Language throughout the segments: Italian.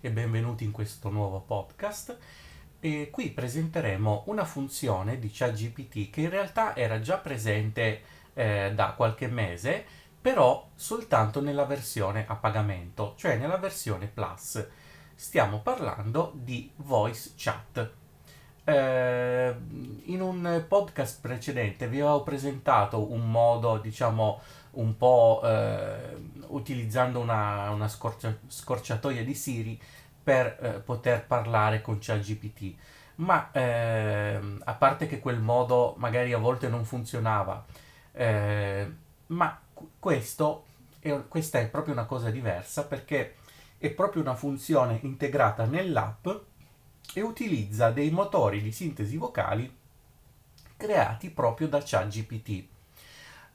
e benvenuti in questo nuovo podcast. E qui presenteremo una funzione di ChatGPT che in realtà era già presente da qualche mese, però soltanto nella versione a pagamento, cioè nella versione Plus. Stiamo parlando di voice chat. In un podcast precedente vi avevo presentato un modo, diciamo, un po' utilizzando una scorciatoia di Siri per poter parlare con ChatGPT, ma a parte che quel modo magari a volte non funzionava, ma questa è proprio una cosa diversa, perché è proprio una funzione integrata nell'app e utilizza dei motori di sintesi vocali creati proprio da ChatGPT.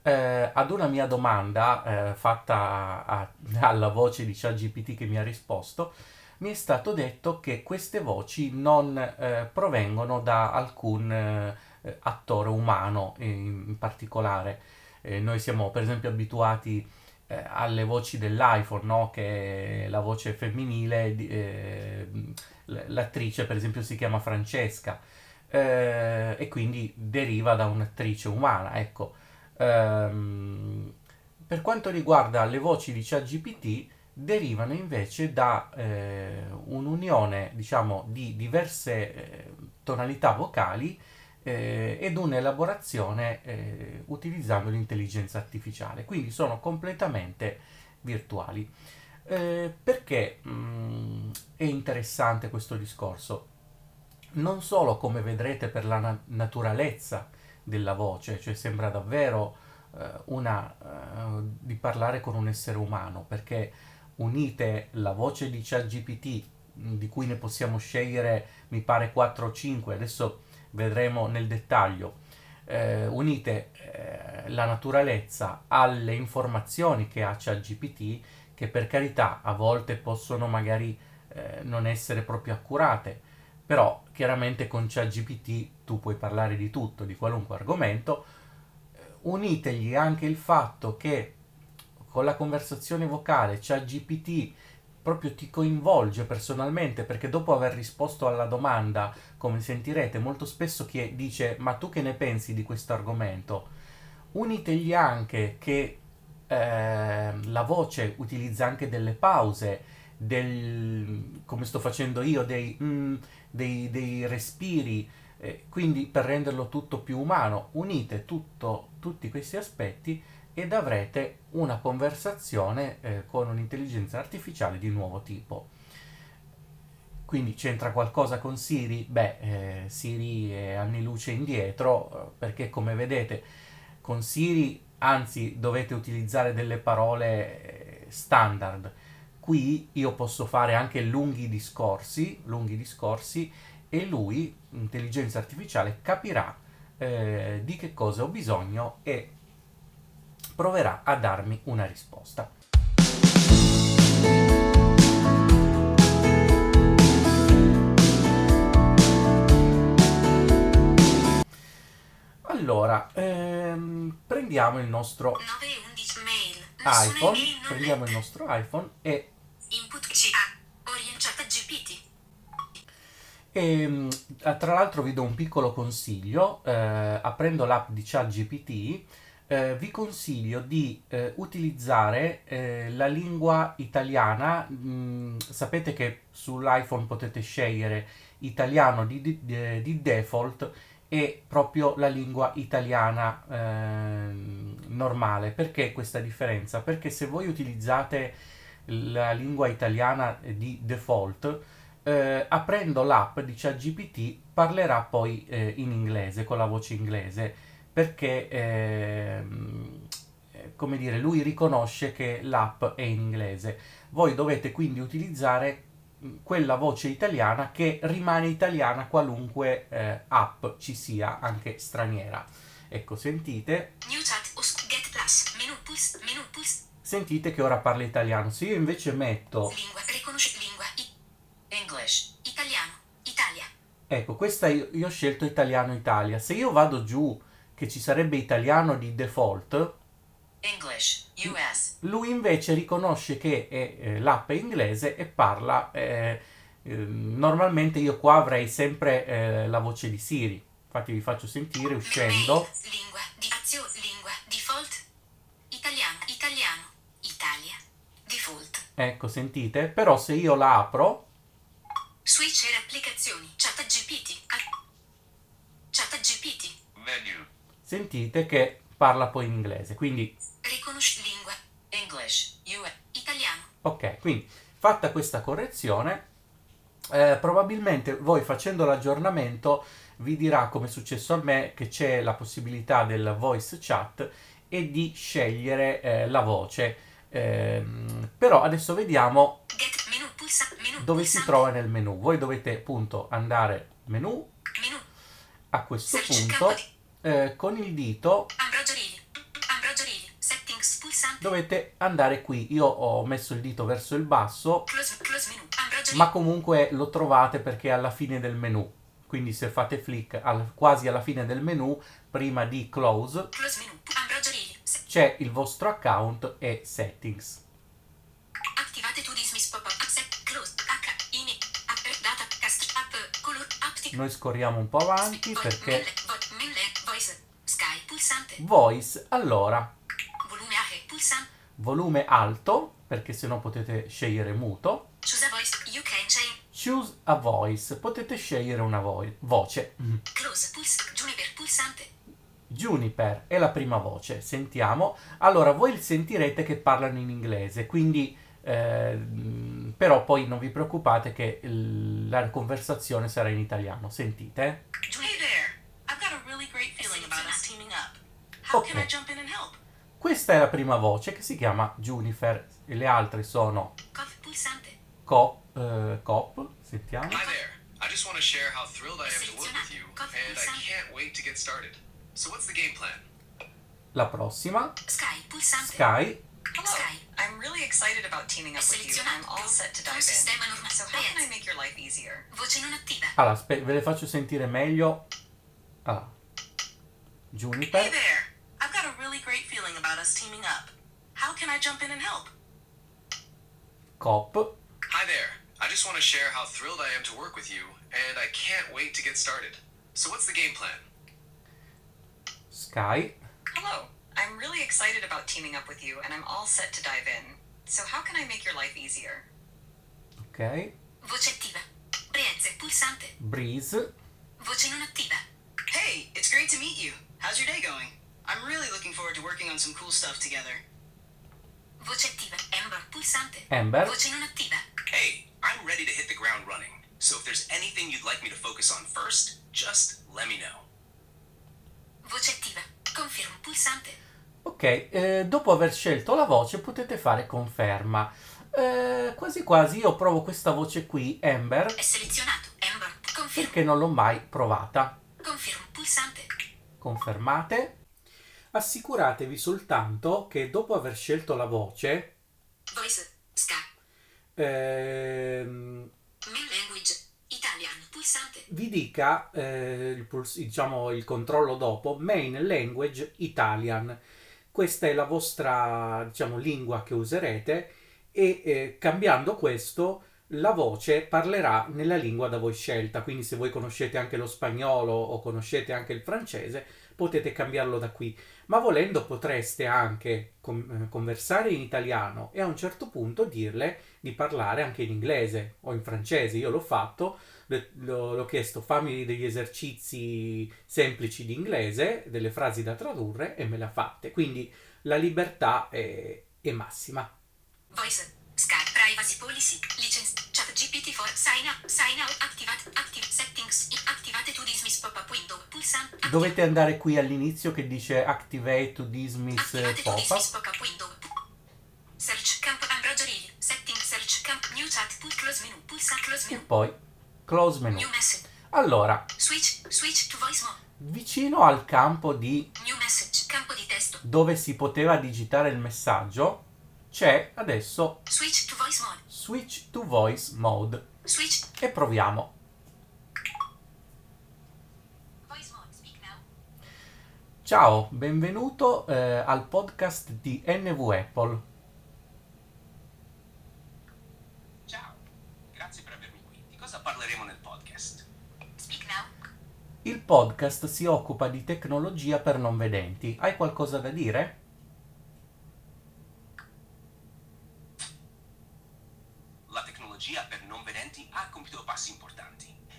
Ad una mia domanda fatta alla voce di ChatGPT che mi ha risposto, mi è stato detto che queste voci non provengono da alcun attore umano in particolare. Noi siamo per esempio abituati alle voci dell'iPhone, no? Che la voce femminile, l'attrice per esempio si chiama Francesca e quindi deriva da un'attrice umana, ecco. Per quanto riguarda le voci di ChatGPT, derivano invece da un'unione, diciamo, di diverse tonalità vocali ed un'elaborazione utilizzando l'intelligenza artificiale, quindi sono completamente virtuali. Perché è interessante questo discorso? Non solo, come vedrete, per la naturalezza della voce, cioè sembra davvero di parlare con un essere umano, perché unite la voce di ChatGPT, di cui ne possiamo scegliere mi pare 4 o 5, adesso vedremo nel dettaglio, unite la naturalezza alle informazioni che ha ChatGPT, che per carità a volte possono magari non essere proprio accurate, però chiaramente con ChatGPT tu puoi parlare di tutto, di qualunque argomento. Unitegli anche il fatto che con la conversazione vocale ChatGPT proprio ti coinvolge personalmente, perché dopo aver risposto alla domanda, come sentirete, molto spesso dice "ma tu che ne pensi di questo argomento?". Unitegli anche che la voce utilizza anche delle pause, come sto facendo io, dei respiri, quindi per renderlo tutto più umano. Unite tutti questi aspetti ed avrete una conversazione con un'intelligenza artificiale di nuovo tipo. Quindi c'entra qualcosa con Siri? Beh, Siri è anni luce indietro, perché come vedete con Siri anzi dovete utilizzare delle parole standard. Qui io posso fare anche lunghi discorsi e lui, intelligenza artificiale, capirà di che cosa ho bisogno e proverà a darmi una risposta. Allora, prendiamo il nostro iPhone, e input CA orientata GPT. E tra l'altro vi do un piccolo consiglio: aprendo l'app di ChatGPT, vi consiglio di utilizzare la lingua italiana. Sapete che sull'iPhone potete scegliere italiano di default e proprio la lingua italiana normale. Perché questa differenza? Perché se voi utilizzate la lingua italiana di default, aprendo l'app di ChatGPT parlerà poi in inglese, con la voce inglese, perché come dire, lui riconosce che l'app è in inglese. Voi dovete quindi utilizzare quella voce italiana che rimane italiana qualunque app ci sia, anche straniera. Ecco, sentite. New chat, get plus, menu pulse, menu pulse. Sentite che ora parla italiano. Se io invece metto English, italiano, Italia. Ecco, questa io ho scelto italiano Italia. Se io vado giù, che ci sarebbe italiano di default, English, US. Lui invece riconosce che l'app è inglese e parla. Normalmente io qua avrei sempre la voce di Siri. Infatti vi faccio sentire uscendo. Lingua di azione, lingua default. Italiano, italiano, Italia. Default. Ecco, sentite, però se io la apro. Switcher applicazioni, ChatGPT. ChatGPT. Menu. Sentite che parla poi in inglese, quindi riconosci lingua English, italiano. Ok, quindi fatta questa correzione, probabilmente voi facendo l'aggiornamento vi dirà, come è successo a me, che c'è la possibilità del voice chat e di scegliere la voce. Però adesso vediamo Get menu, menu, dove pulsante. Si trova nel menu. Voi dovete appunto andare menu, menu. A questo Search punto con il dito Ambrogio Rilli, settings, pulsante. Dovete andare qui. Io ho messo il dito verso il basso, close menu, ma comunque lo trovate perché è alla fine del menu. Quindi se fate flick quasi alla fine del menu, prima di close menu, c'è il vostro account e settings. Noi scorriamo un po' avanti perché voice, allora volume alto, perché sennò potete scegliere muto. Choose a voice, potete scegliere una voce. Close, Juniper, pulsante. Juniper è la prima voce, sentiamo. Allora, voi sentirete che parlano in inglese, quindi però poi non vi preoccupate che la conversazione sarà in italiano. Sentite. Hey there. I've got a really great feeling about us teaming up. How can I jump in and help? Questa è la prima voce che si chiama Juniper e le altre sono Cofi, pulsante. Cop, sentiamo. Hi there. I just want to share how thrilled I am to work with you and I can't wait to get started. So what's the game plan? La prossima Sky, pulsante. Sky. Hello. Sky. I'm really excited about teaming up with you. I'm all set to dive in. So how can I make your life easier? Voce non attiva. Allora, ve le faccio sentire meglio. Allora. Juniper. Hey there. I've got a really great feeling about us teaming up. How can I jump in and help? Cop. Hi there. I just want to share how thrilled I am to work with you, and I can't wait to get started. So what's the game plan? Sky. Hello. I'm really excited about teaming up with you, and I'm all set to dive in. So how can I make your life easier? Okay. Voce attiva. Breeze, pulsante. Breeze. Voce non attiva. Hey, it's great to meet you. How's your day going? I'm really looking forward to working on some cool stuff together. Voce attiva. Ember, pulsante. Ember. Voce non attiva. Hey, I'm ready to hit the ground running. So if there's anything you'd like me to focus on first, just let me know. Voce attiva. Conferma, pulsante. Ok, dopo aver scelto la voce potete fare conferma. Quasi quasi io provo questa voce qui, Ember. È selezionato, Ember, conferma. Perché non l'ho mai provata. Conferma, pulsante. Confermate. Assicuratevi soltanto che dopo aver scelto la voce Voice, Sky. Main language, Italian, pulsante. Vi dica il controllo dopo Main language, Italian. Questa è la vostra, lingua che userete e cambiando questo la voce parlerà nella lingua da voi scelta. Quindi se voi conoscete anche lo spagnolo o conoscete anche il francese potete cambiarlo da qui, ma volendo potreste anche conversare in italiano e a un certo punto dirle di parlare anche in inglese o in francese. Io l'ho fatto, l'ho chiesto fammi degli esercizi semplici di inglese, delle frasi da tradurre e me le ha fatte, quindi la libertà è massima. Voice, Sky, privacy policy, license, chat GPT for sign out, active settings, activate to dismiss pop-up window, pulsante. Dovete andare qui all'inizio che dice activate to dismiss pop-up window. Search camp Ambrogio Rilli, setting search camp new chat, close menu, pulsante, close menu. E poi close menu. New message. Allora, switch to voice mode. Vicino al campo di new message, campo di testo, dove si poteva digitare il messaggio, c'è adesso switch to voice mode. Switch to voice mode. Switch. E proviamo. Voice mode, speak now. Ciao, benvenuto al podcast di NW Apple. Ciao, grazie per avermi qui. Di cosa parleremo nel podcast? Speak now. Il podcast si occupa di tecnologia per non vedenti. Hai qualcosa da dire? La tecnologia per non vedenti ha compiuto passi importanti.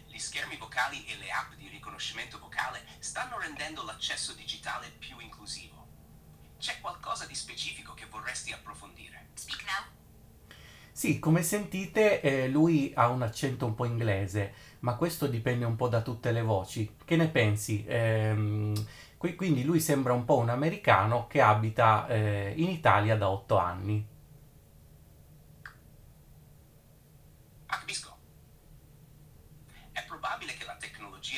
Gli schermi vocali e le app di riconoscimento vocale stanno rendendo l'accesso digitale più inclusivo. C'è qualcosa di specifico che vorresti approfondire? Speak now. Sì, come sentite, lui ha un accento un po' inglese, ma questo dipende un po' da tutte le voci. Che ne pensi? Quindi lui sembra un po' un americano che abita in Italia da 8 anni.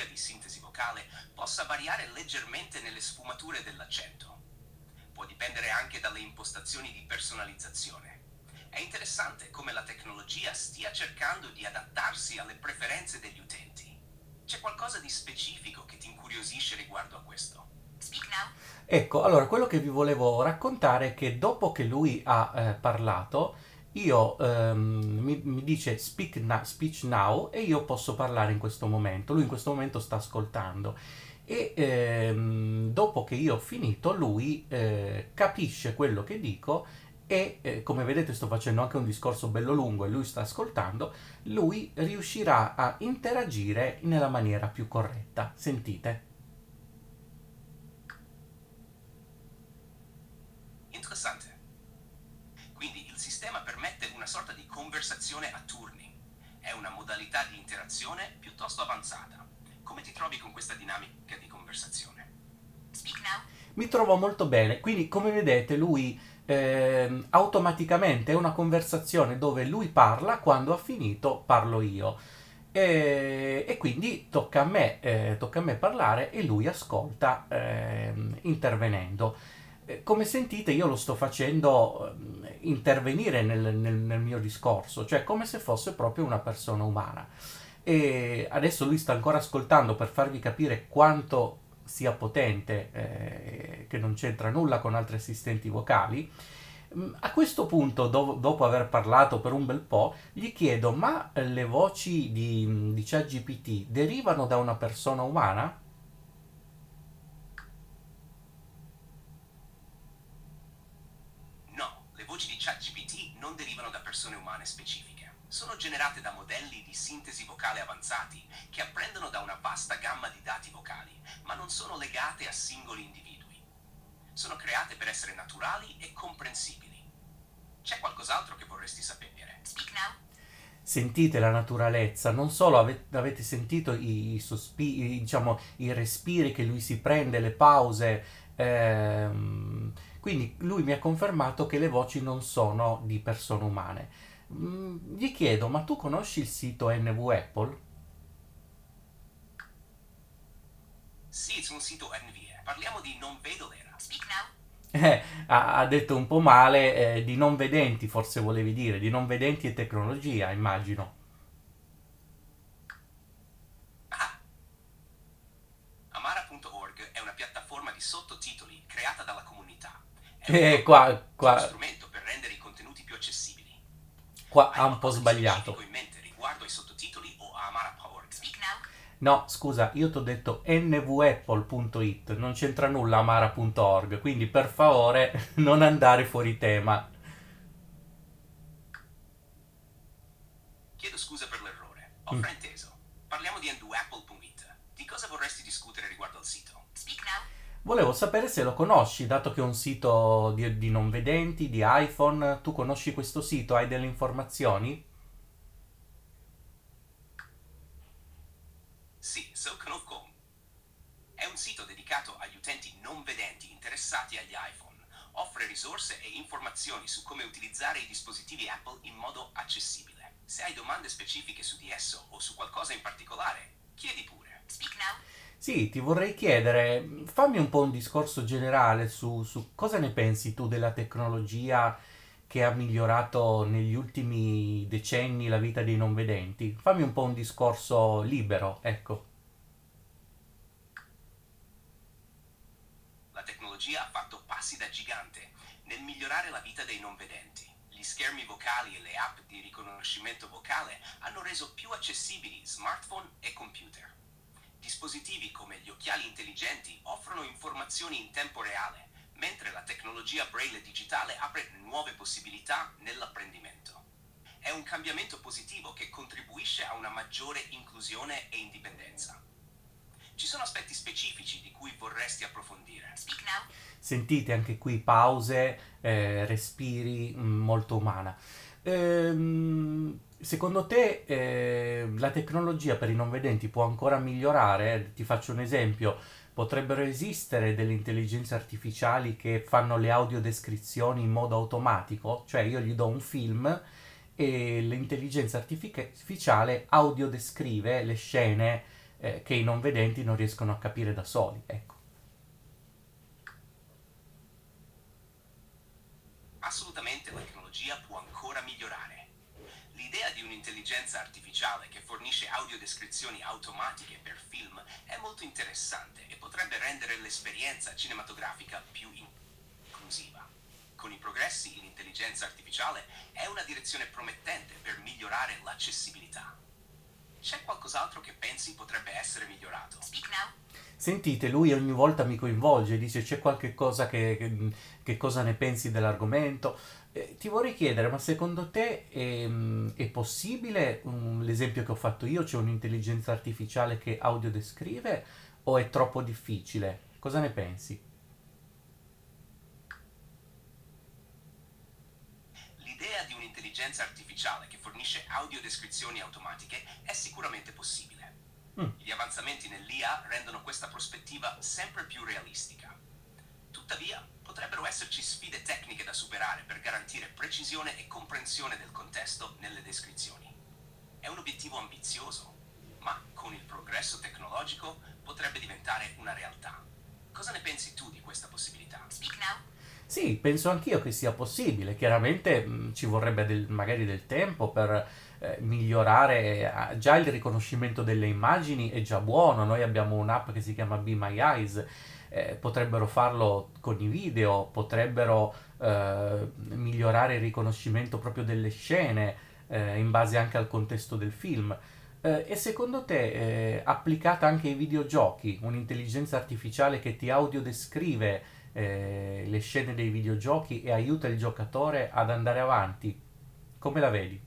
Di sintesi vocale possa variare leggermente nelle sfumature dell'accento. Può dipendere anche dalle impostazioni di personalizzazione. È interessante come la tecnologia stia cercando di adattarsi alle preferenze degli utenti. C'è qualcosa di specifico che ti incuriosisce riguardo a questo? Speak now. Ecco, allora quello che vi volevo raccontare è che dopo che lui ha parlato, io mi dice speech now e io posso parlare in questo momento. Lui in questo momento sta ascoltando e dopo che io ho finito lui capisce quello che dico e come vedete sto facendo anche un discorso bello lungo e lui sta ascoltando. Lui riuscirà a interagire nella maniera più corretta. Sentite. Interessante. Quindi il sistema permette una sorta di conversazione a turni. È una modalità di interazione piuttosto avanzata. Come ti trovi con questa dinamica di conversazione? Speak now. Mi trovo molto bene. Quindi, come vedete, lui automaticamente è una conversazione dove lui parla, quando ha finito parlo io. E quindi tocca a me parlare e lui ascolta intervenendo. Come sentite io lo sto facendo intervenire nel mio discorso, cioè come se fosse proprio una persona umana. E adesso lui sta ancora ascoltando per farvi capire quanto sia potente, che non c'entra nulla con altri assistenti vocali. A questo punto, dopo aver parlato per un bel po', gli chiedo: ma le voci di ChatGPT derivano da una persona umana? Specifiche. Sono generate da modelli di sintesi vocale avanzati che apprendono da una vasta gamma di dati vocali, ma non sono legate a singoli individui. Sono create per essere naturali e comprensibili. C'è qualcos'altro che vorresti sapere? Speak now. Sentite la naturalezza, non solo avete sentito i sospiri, diciamo i respiri che lui si prende, le pause. Quindi lui mi ha confermato che le voci non sono di persone umane. Gli chiedo: ma tu conosci il sito NW Apple? Sì, è un sito NW. Parliamo di non vedo l'era. Speak now. Ha detto un po' male, di non vedenti forse volevi dire, di non vedenti e tecnologia, immagino. Ah. Amara.org è una piattaforma di sottotitoli creata dalla comunità. È uno strumento per rendere i contenuti più accessibili. Qua ha un po' sbagliato. No, scusa, io ti ho detto nwapple.it, non c'entra nulla amara.org, quindi per favore non andare fuori tema. Chiedo scusa per l'errore, ho frainteso. Parliamo di nwapple.it. Di cosa vorresti discutere riguardo al sito? Speak now. Volevo sapere se lo conosci, dato che è un sito di non vedenti, di iPhone. Tu conosci questo sito? Hai delle informazioni? Sì, conosco. È un sito dedicato agli utenti non vedenti interessati agli iPhone. Offre risorse e informazioni su come utilizzare i dispositivi Apple in modo accessibile. Se hai domande specifiche su di esso o su qualcosa in particolare, chiedi pure. Speak now. Sì, ti vorrei chiedere, fammi un po' un discorso generale su cosa ne pensi tu della tecnologia che ha migliorato negli ultimi decenni la vita dei non vedenti. Fammi un po' un discorso libero, ecco. tecnologia ha fatto passi da gigante nel migliorare la vita dei non vedenti. Gli schermi vocali e le app di riconoscimento vocale hanno reso più accessibili smartphone e computer. Dispositivi come gli occhiali intelligenti offrono informazioni in tempo reale, mentre la tecnologia braille digitale apre nuove possibilità nell'apprendimento. È un cambiamento positivo che contribuisce a una maggiore inclusione e indipendenza. Ci sono aspetti specifici di cui vorresti approfondire? Speak now. Sentite anche qui pause, respiri, molto umana. Secondo te la tecnologia per i non vedenti può ancora migliorare? Ti faccio un esempio. Potrebbero esistere delle intelligenze artificiali che fanno le audiodescrizioni in modo automatico? Cioè io gli do un film e l'intelligenza artificiale audiodescrive le scene che i non vedenti non riescono a capire da soli, ecco. Assolutamente la tecnologia può ancora migliorare. L'idea di un'intelligenza artificiale che fornisce audiodescrizioni automatiche per film è molto interessante e potrebbe rendere l'esperienza cinematografica più inclusiva. Con i progressi in intelligenza artificiale è una direzione promettente per migliorare l'accessibilità. C'è qualcos'altro che pensi potrebbe essere migliorato? Speak now. Sentite, lui ogni volta mi coinvolge, dice c'è qualche cosa che cosa ne pensi dell'argomento. Ti vorrei chiedere, ma secondo te è possibile l'esempio che ho fatto io? C'è un'intelligenza artificiale che audiodescrive o è troppo difficile? Cosa ne pensi? L'idea di un'intelligenza artificiale che fornisce audiodescrizioni automatiche è sicuramente possibile. Gli avanzamenti nell'IA rendono questa prospettiva sempre più realistica. Tuttavia, potrebbero esserci sfide tecniche da superare per garantire precisione e comprensione del contesto nelle descrizioni. È un obiettivo ambizioso, ma con il progresso tecnologico potrebbe diventare una realtà. Cosa ne pensi tu di questa possibilità? Speak now. Sì, penso anch'io che sia possibile. Chiaramente ci vorrebbe magari del tempo per migliorare. Già il riconoscimento delle immagini è già buono. Noi abbiamo un'app che si chiama Be My Eyes. Potrebbero farlo con i video, potrebbero migliorare il riconoscimento proprio delle scene in base anche al contesto del film. E secondo te applicata anche ai videogiochi, un'intelligenza artificiale che ti audiodescrive le scene dei videogiochi e aiuta il giocatore ad andare avanti, come la vedi?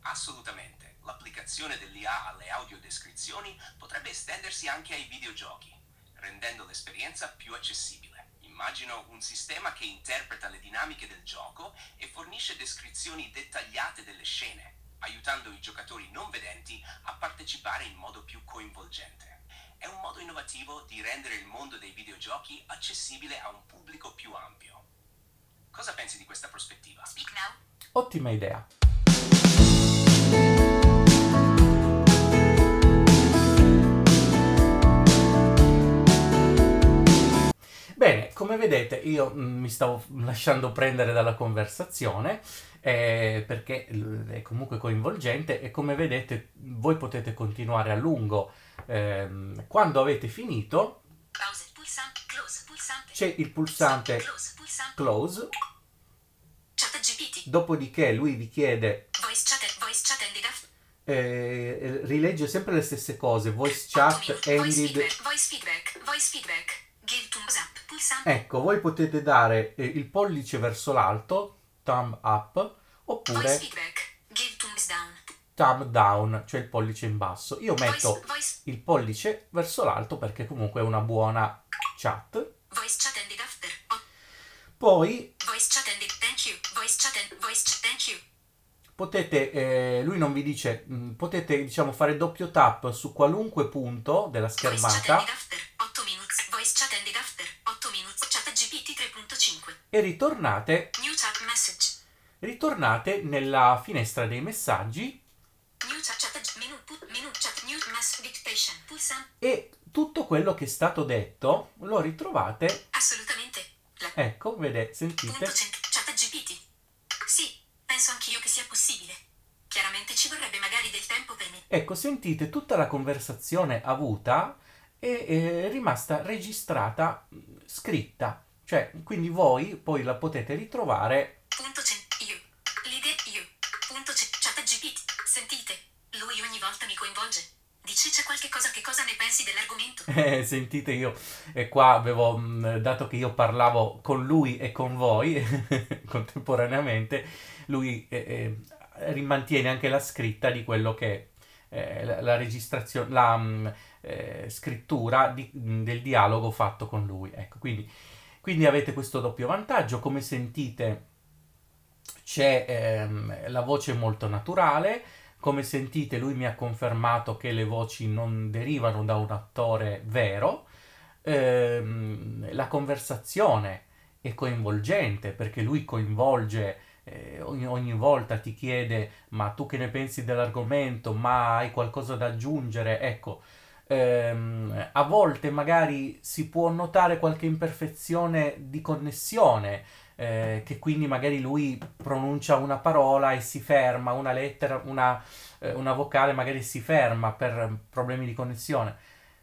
Assolutamente. L'applicazione dell'IA alle audiodescrizioni potrebbe estendersi anche ai videogiochi, rendendo l'esperienza più accessibile. Immagino un sistema che interpreta le dinamiche del gioco e fornisce descrizioni dettagliate delle scene, aiutando i giocatori non vedenti a partecipare in modo più coinvolgente. È un modo innovativo di rendere il mondo dei videogiochi accessibile a un pubblico più ampio. Cosa pensi di questa prospettiva? Speak now. Ottima idea. Bene, come vedete io mi stavo lasciando prendere dalla conversazione perché è comunque coinvolgente e come vedete voi potete continuare a lungo. Quando avete finito pause, pulsante, close, pulsante. C'è il pulsante close. ChatGPT. Dopodiché lui vi chiede voice chat ended after. Rilegge sempre le stesse cose, voice chat ended, voice feedback. Give thumbs up, pulsante. Ecco, voi potete dare il pollice verso l'alto, thumb up, oppure voice feedback. Give thumbs down. Thumb down, cioè il pollice in basso. Io metto il pollice verso l'alto perché comunque è una buona chat. Voice chat ended after. Poi voice chat ended, thank you. Voice chat, thank you. Potete, lui non vi dice, potete diciamo fare doppio tap su qualunque punto della schermata. Voice chat ended after. E ritornate New chat message. Ritornate nella finestra dei messaggi New chat, menu, chat, new message dictation, e tutto quello che è stato detto lo ritrovate assolutamente. Ecco, vedete, sentite. Chat GPT. Sì, penso anch'io che sia possibile. Chiaramente ci vorrebbe magari del tempo per me. Ecco, sentite tutta la conversazione avuta è rimasta registrata, scritta. Cioè, quindi voi poi la potete ritrovare. ChatGPT, sentite, lui ogni volta mi coinvolge. Dici c'è qualche cosa, che cosa ne pensi dell'argomento? Sentite, io qua avevo, dato che io parlavo con lui e con voi contemporaneamente, lui rimantiene anche la scritta di quello che la registrazione, la scrittura del dialogo fatto con lui. Ecco, quindi avete questo doppio vantaggio. Come sentite c'è la voce molto naturale. Come sentite, lui mi ha confermato che le voci non derivano da un attore vero, la conversazione è coinvolgente perché lui coinvolge, ogni volta ti chiede ma tu che ne pensi dell'argomento, ma hai qualcosa da aggiungere, ecco, a volte magari si può notare qualche imperfezione di connessione, che quindi magari lui pronuncia una parola e si ferma, una lettera, una vocale magari si ferma per problemi di connessione.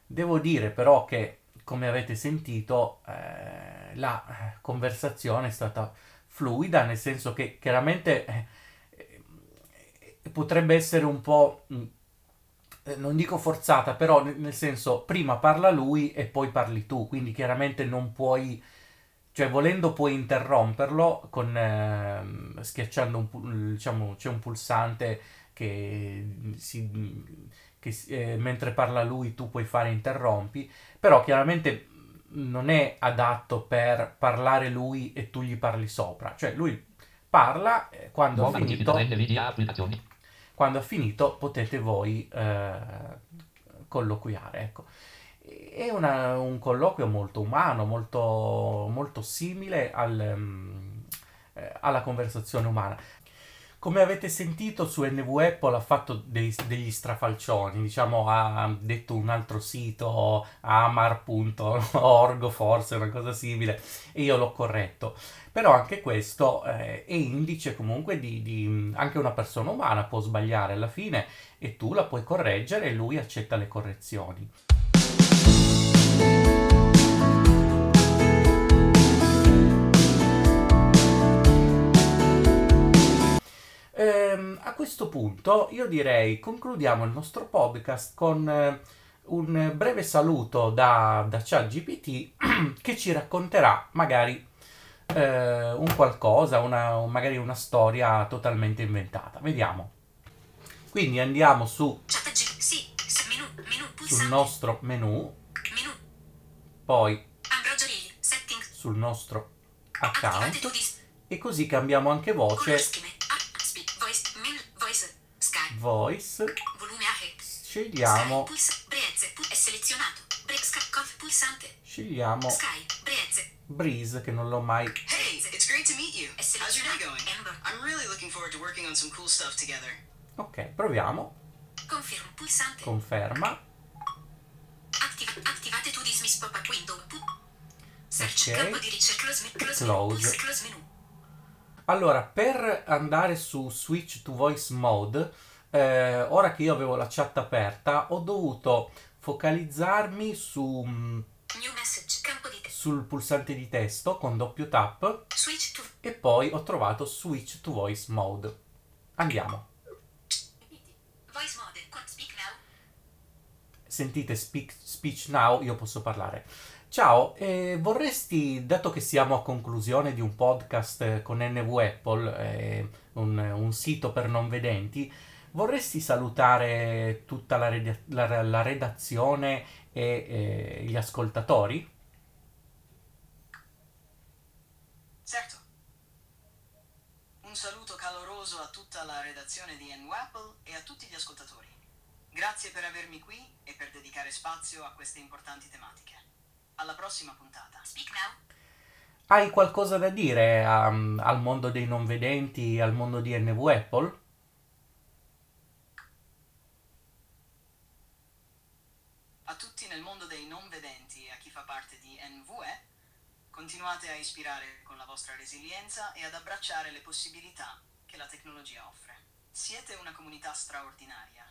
Devo dire però che, come avete sentito, la conversazione è stata fluida, nel senso che chiaramente potrebbe essere un po', non dico forzata, però nel senso prima parla lui e poi parli tu, quindi chiaramente non puoi... Cioè, volendo puoi interromperlo con schiacciando un, diciamo, c'è un pulsante che mentre parla lui tu puoi fare interrompi, però chiaramente non è adatto per parlare lui e tu gli parli sopra. Cioè, lui parla, quando ha finito potete voi colloquiare, ecco. È un colloquio molto umano, molto, molto simile alla conversazione umana. Come avete sentito, su NW Apple ha fatto degli strafalcioni, diciamo, ha detto un altro sito, Amara.org, forse una cosa simile, e io l'ho corretto. Però anche questo è indice comunque anche una persona umana può sbagliare alla fine e tu la puoi correggere e lui accetta le correzioni. A questo punto io direi concludiamo il nostro podcast con un breve saluto da ChatGPT che ci racconterà magari un qualcosa, magari una storia totalmente inventata. Vediamo. Quindi andiamo su sul nostro menu. Poi sul nostro account e così cambiamo anche voce, voice, scegliamo Sky, Breeze, che non l'ho mai. Hey, it's great to meet you. How's your day going? I'm really looking forward to working on some cool stuff together. Ok, proviamo. Conferma. Attivate to dismiss pop-up window. Search, okay. Campo di ricerca, close menu. Allora, per andare su switch to voice mode, ora che io avevo la chat aperta, ho dovuto focalizzarmi su new message, campo di sul pulsante di testo con doppio tap switch to... e poi ho trovato switch to voice mode. Andiamo. Voice mode. Sentite, speech now, io posso parlare. Ciao, vorresti, dato che siamo a conclusione di un podcast con NW Apple, un sito per non vedenti, vorresti salutare tutta la redazione e gli ascoltatori? Certo. Un saluto caloroso a tutta la redazione di NW Apple e a tutti gli ascoltatori. Grazie per avermi qui e per dedicare spazio a queste importanti tematiche. Alla prossima puntata. Speak now. Hai qualcosa da dire al mondo dei non vedenti, al mondo di NW Apple? A tutti nel mondo dei non vedenti e a chi fa parte di NVE, continuate a ispirare con la vostra resilienza e ad abbracciare le possibilità che la tecnologia offre. Siete una comunità straordinaria.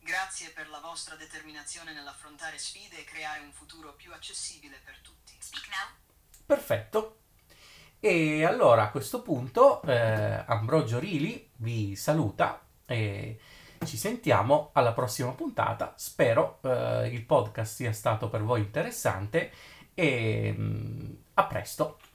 Grazie per la vostra determinazione nell'affrontare sfide e creare un futuro più accessibile per tutti. Speak now. Perfetto. E allora a questo punto Ambrogio Rilli vi saluta e ci sentiamo alla prossima puntata. Spero il podcast sia stato per voi interessante e a presto.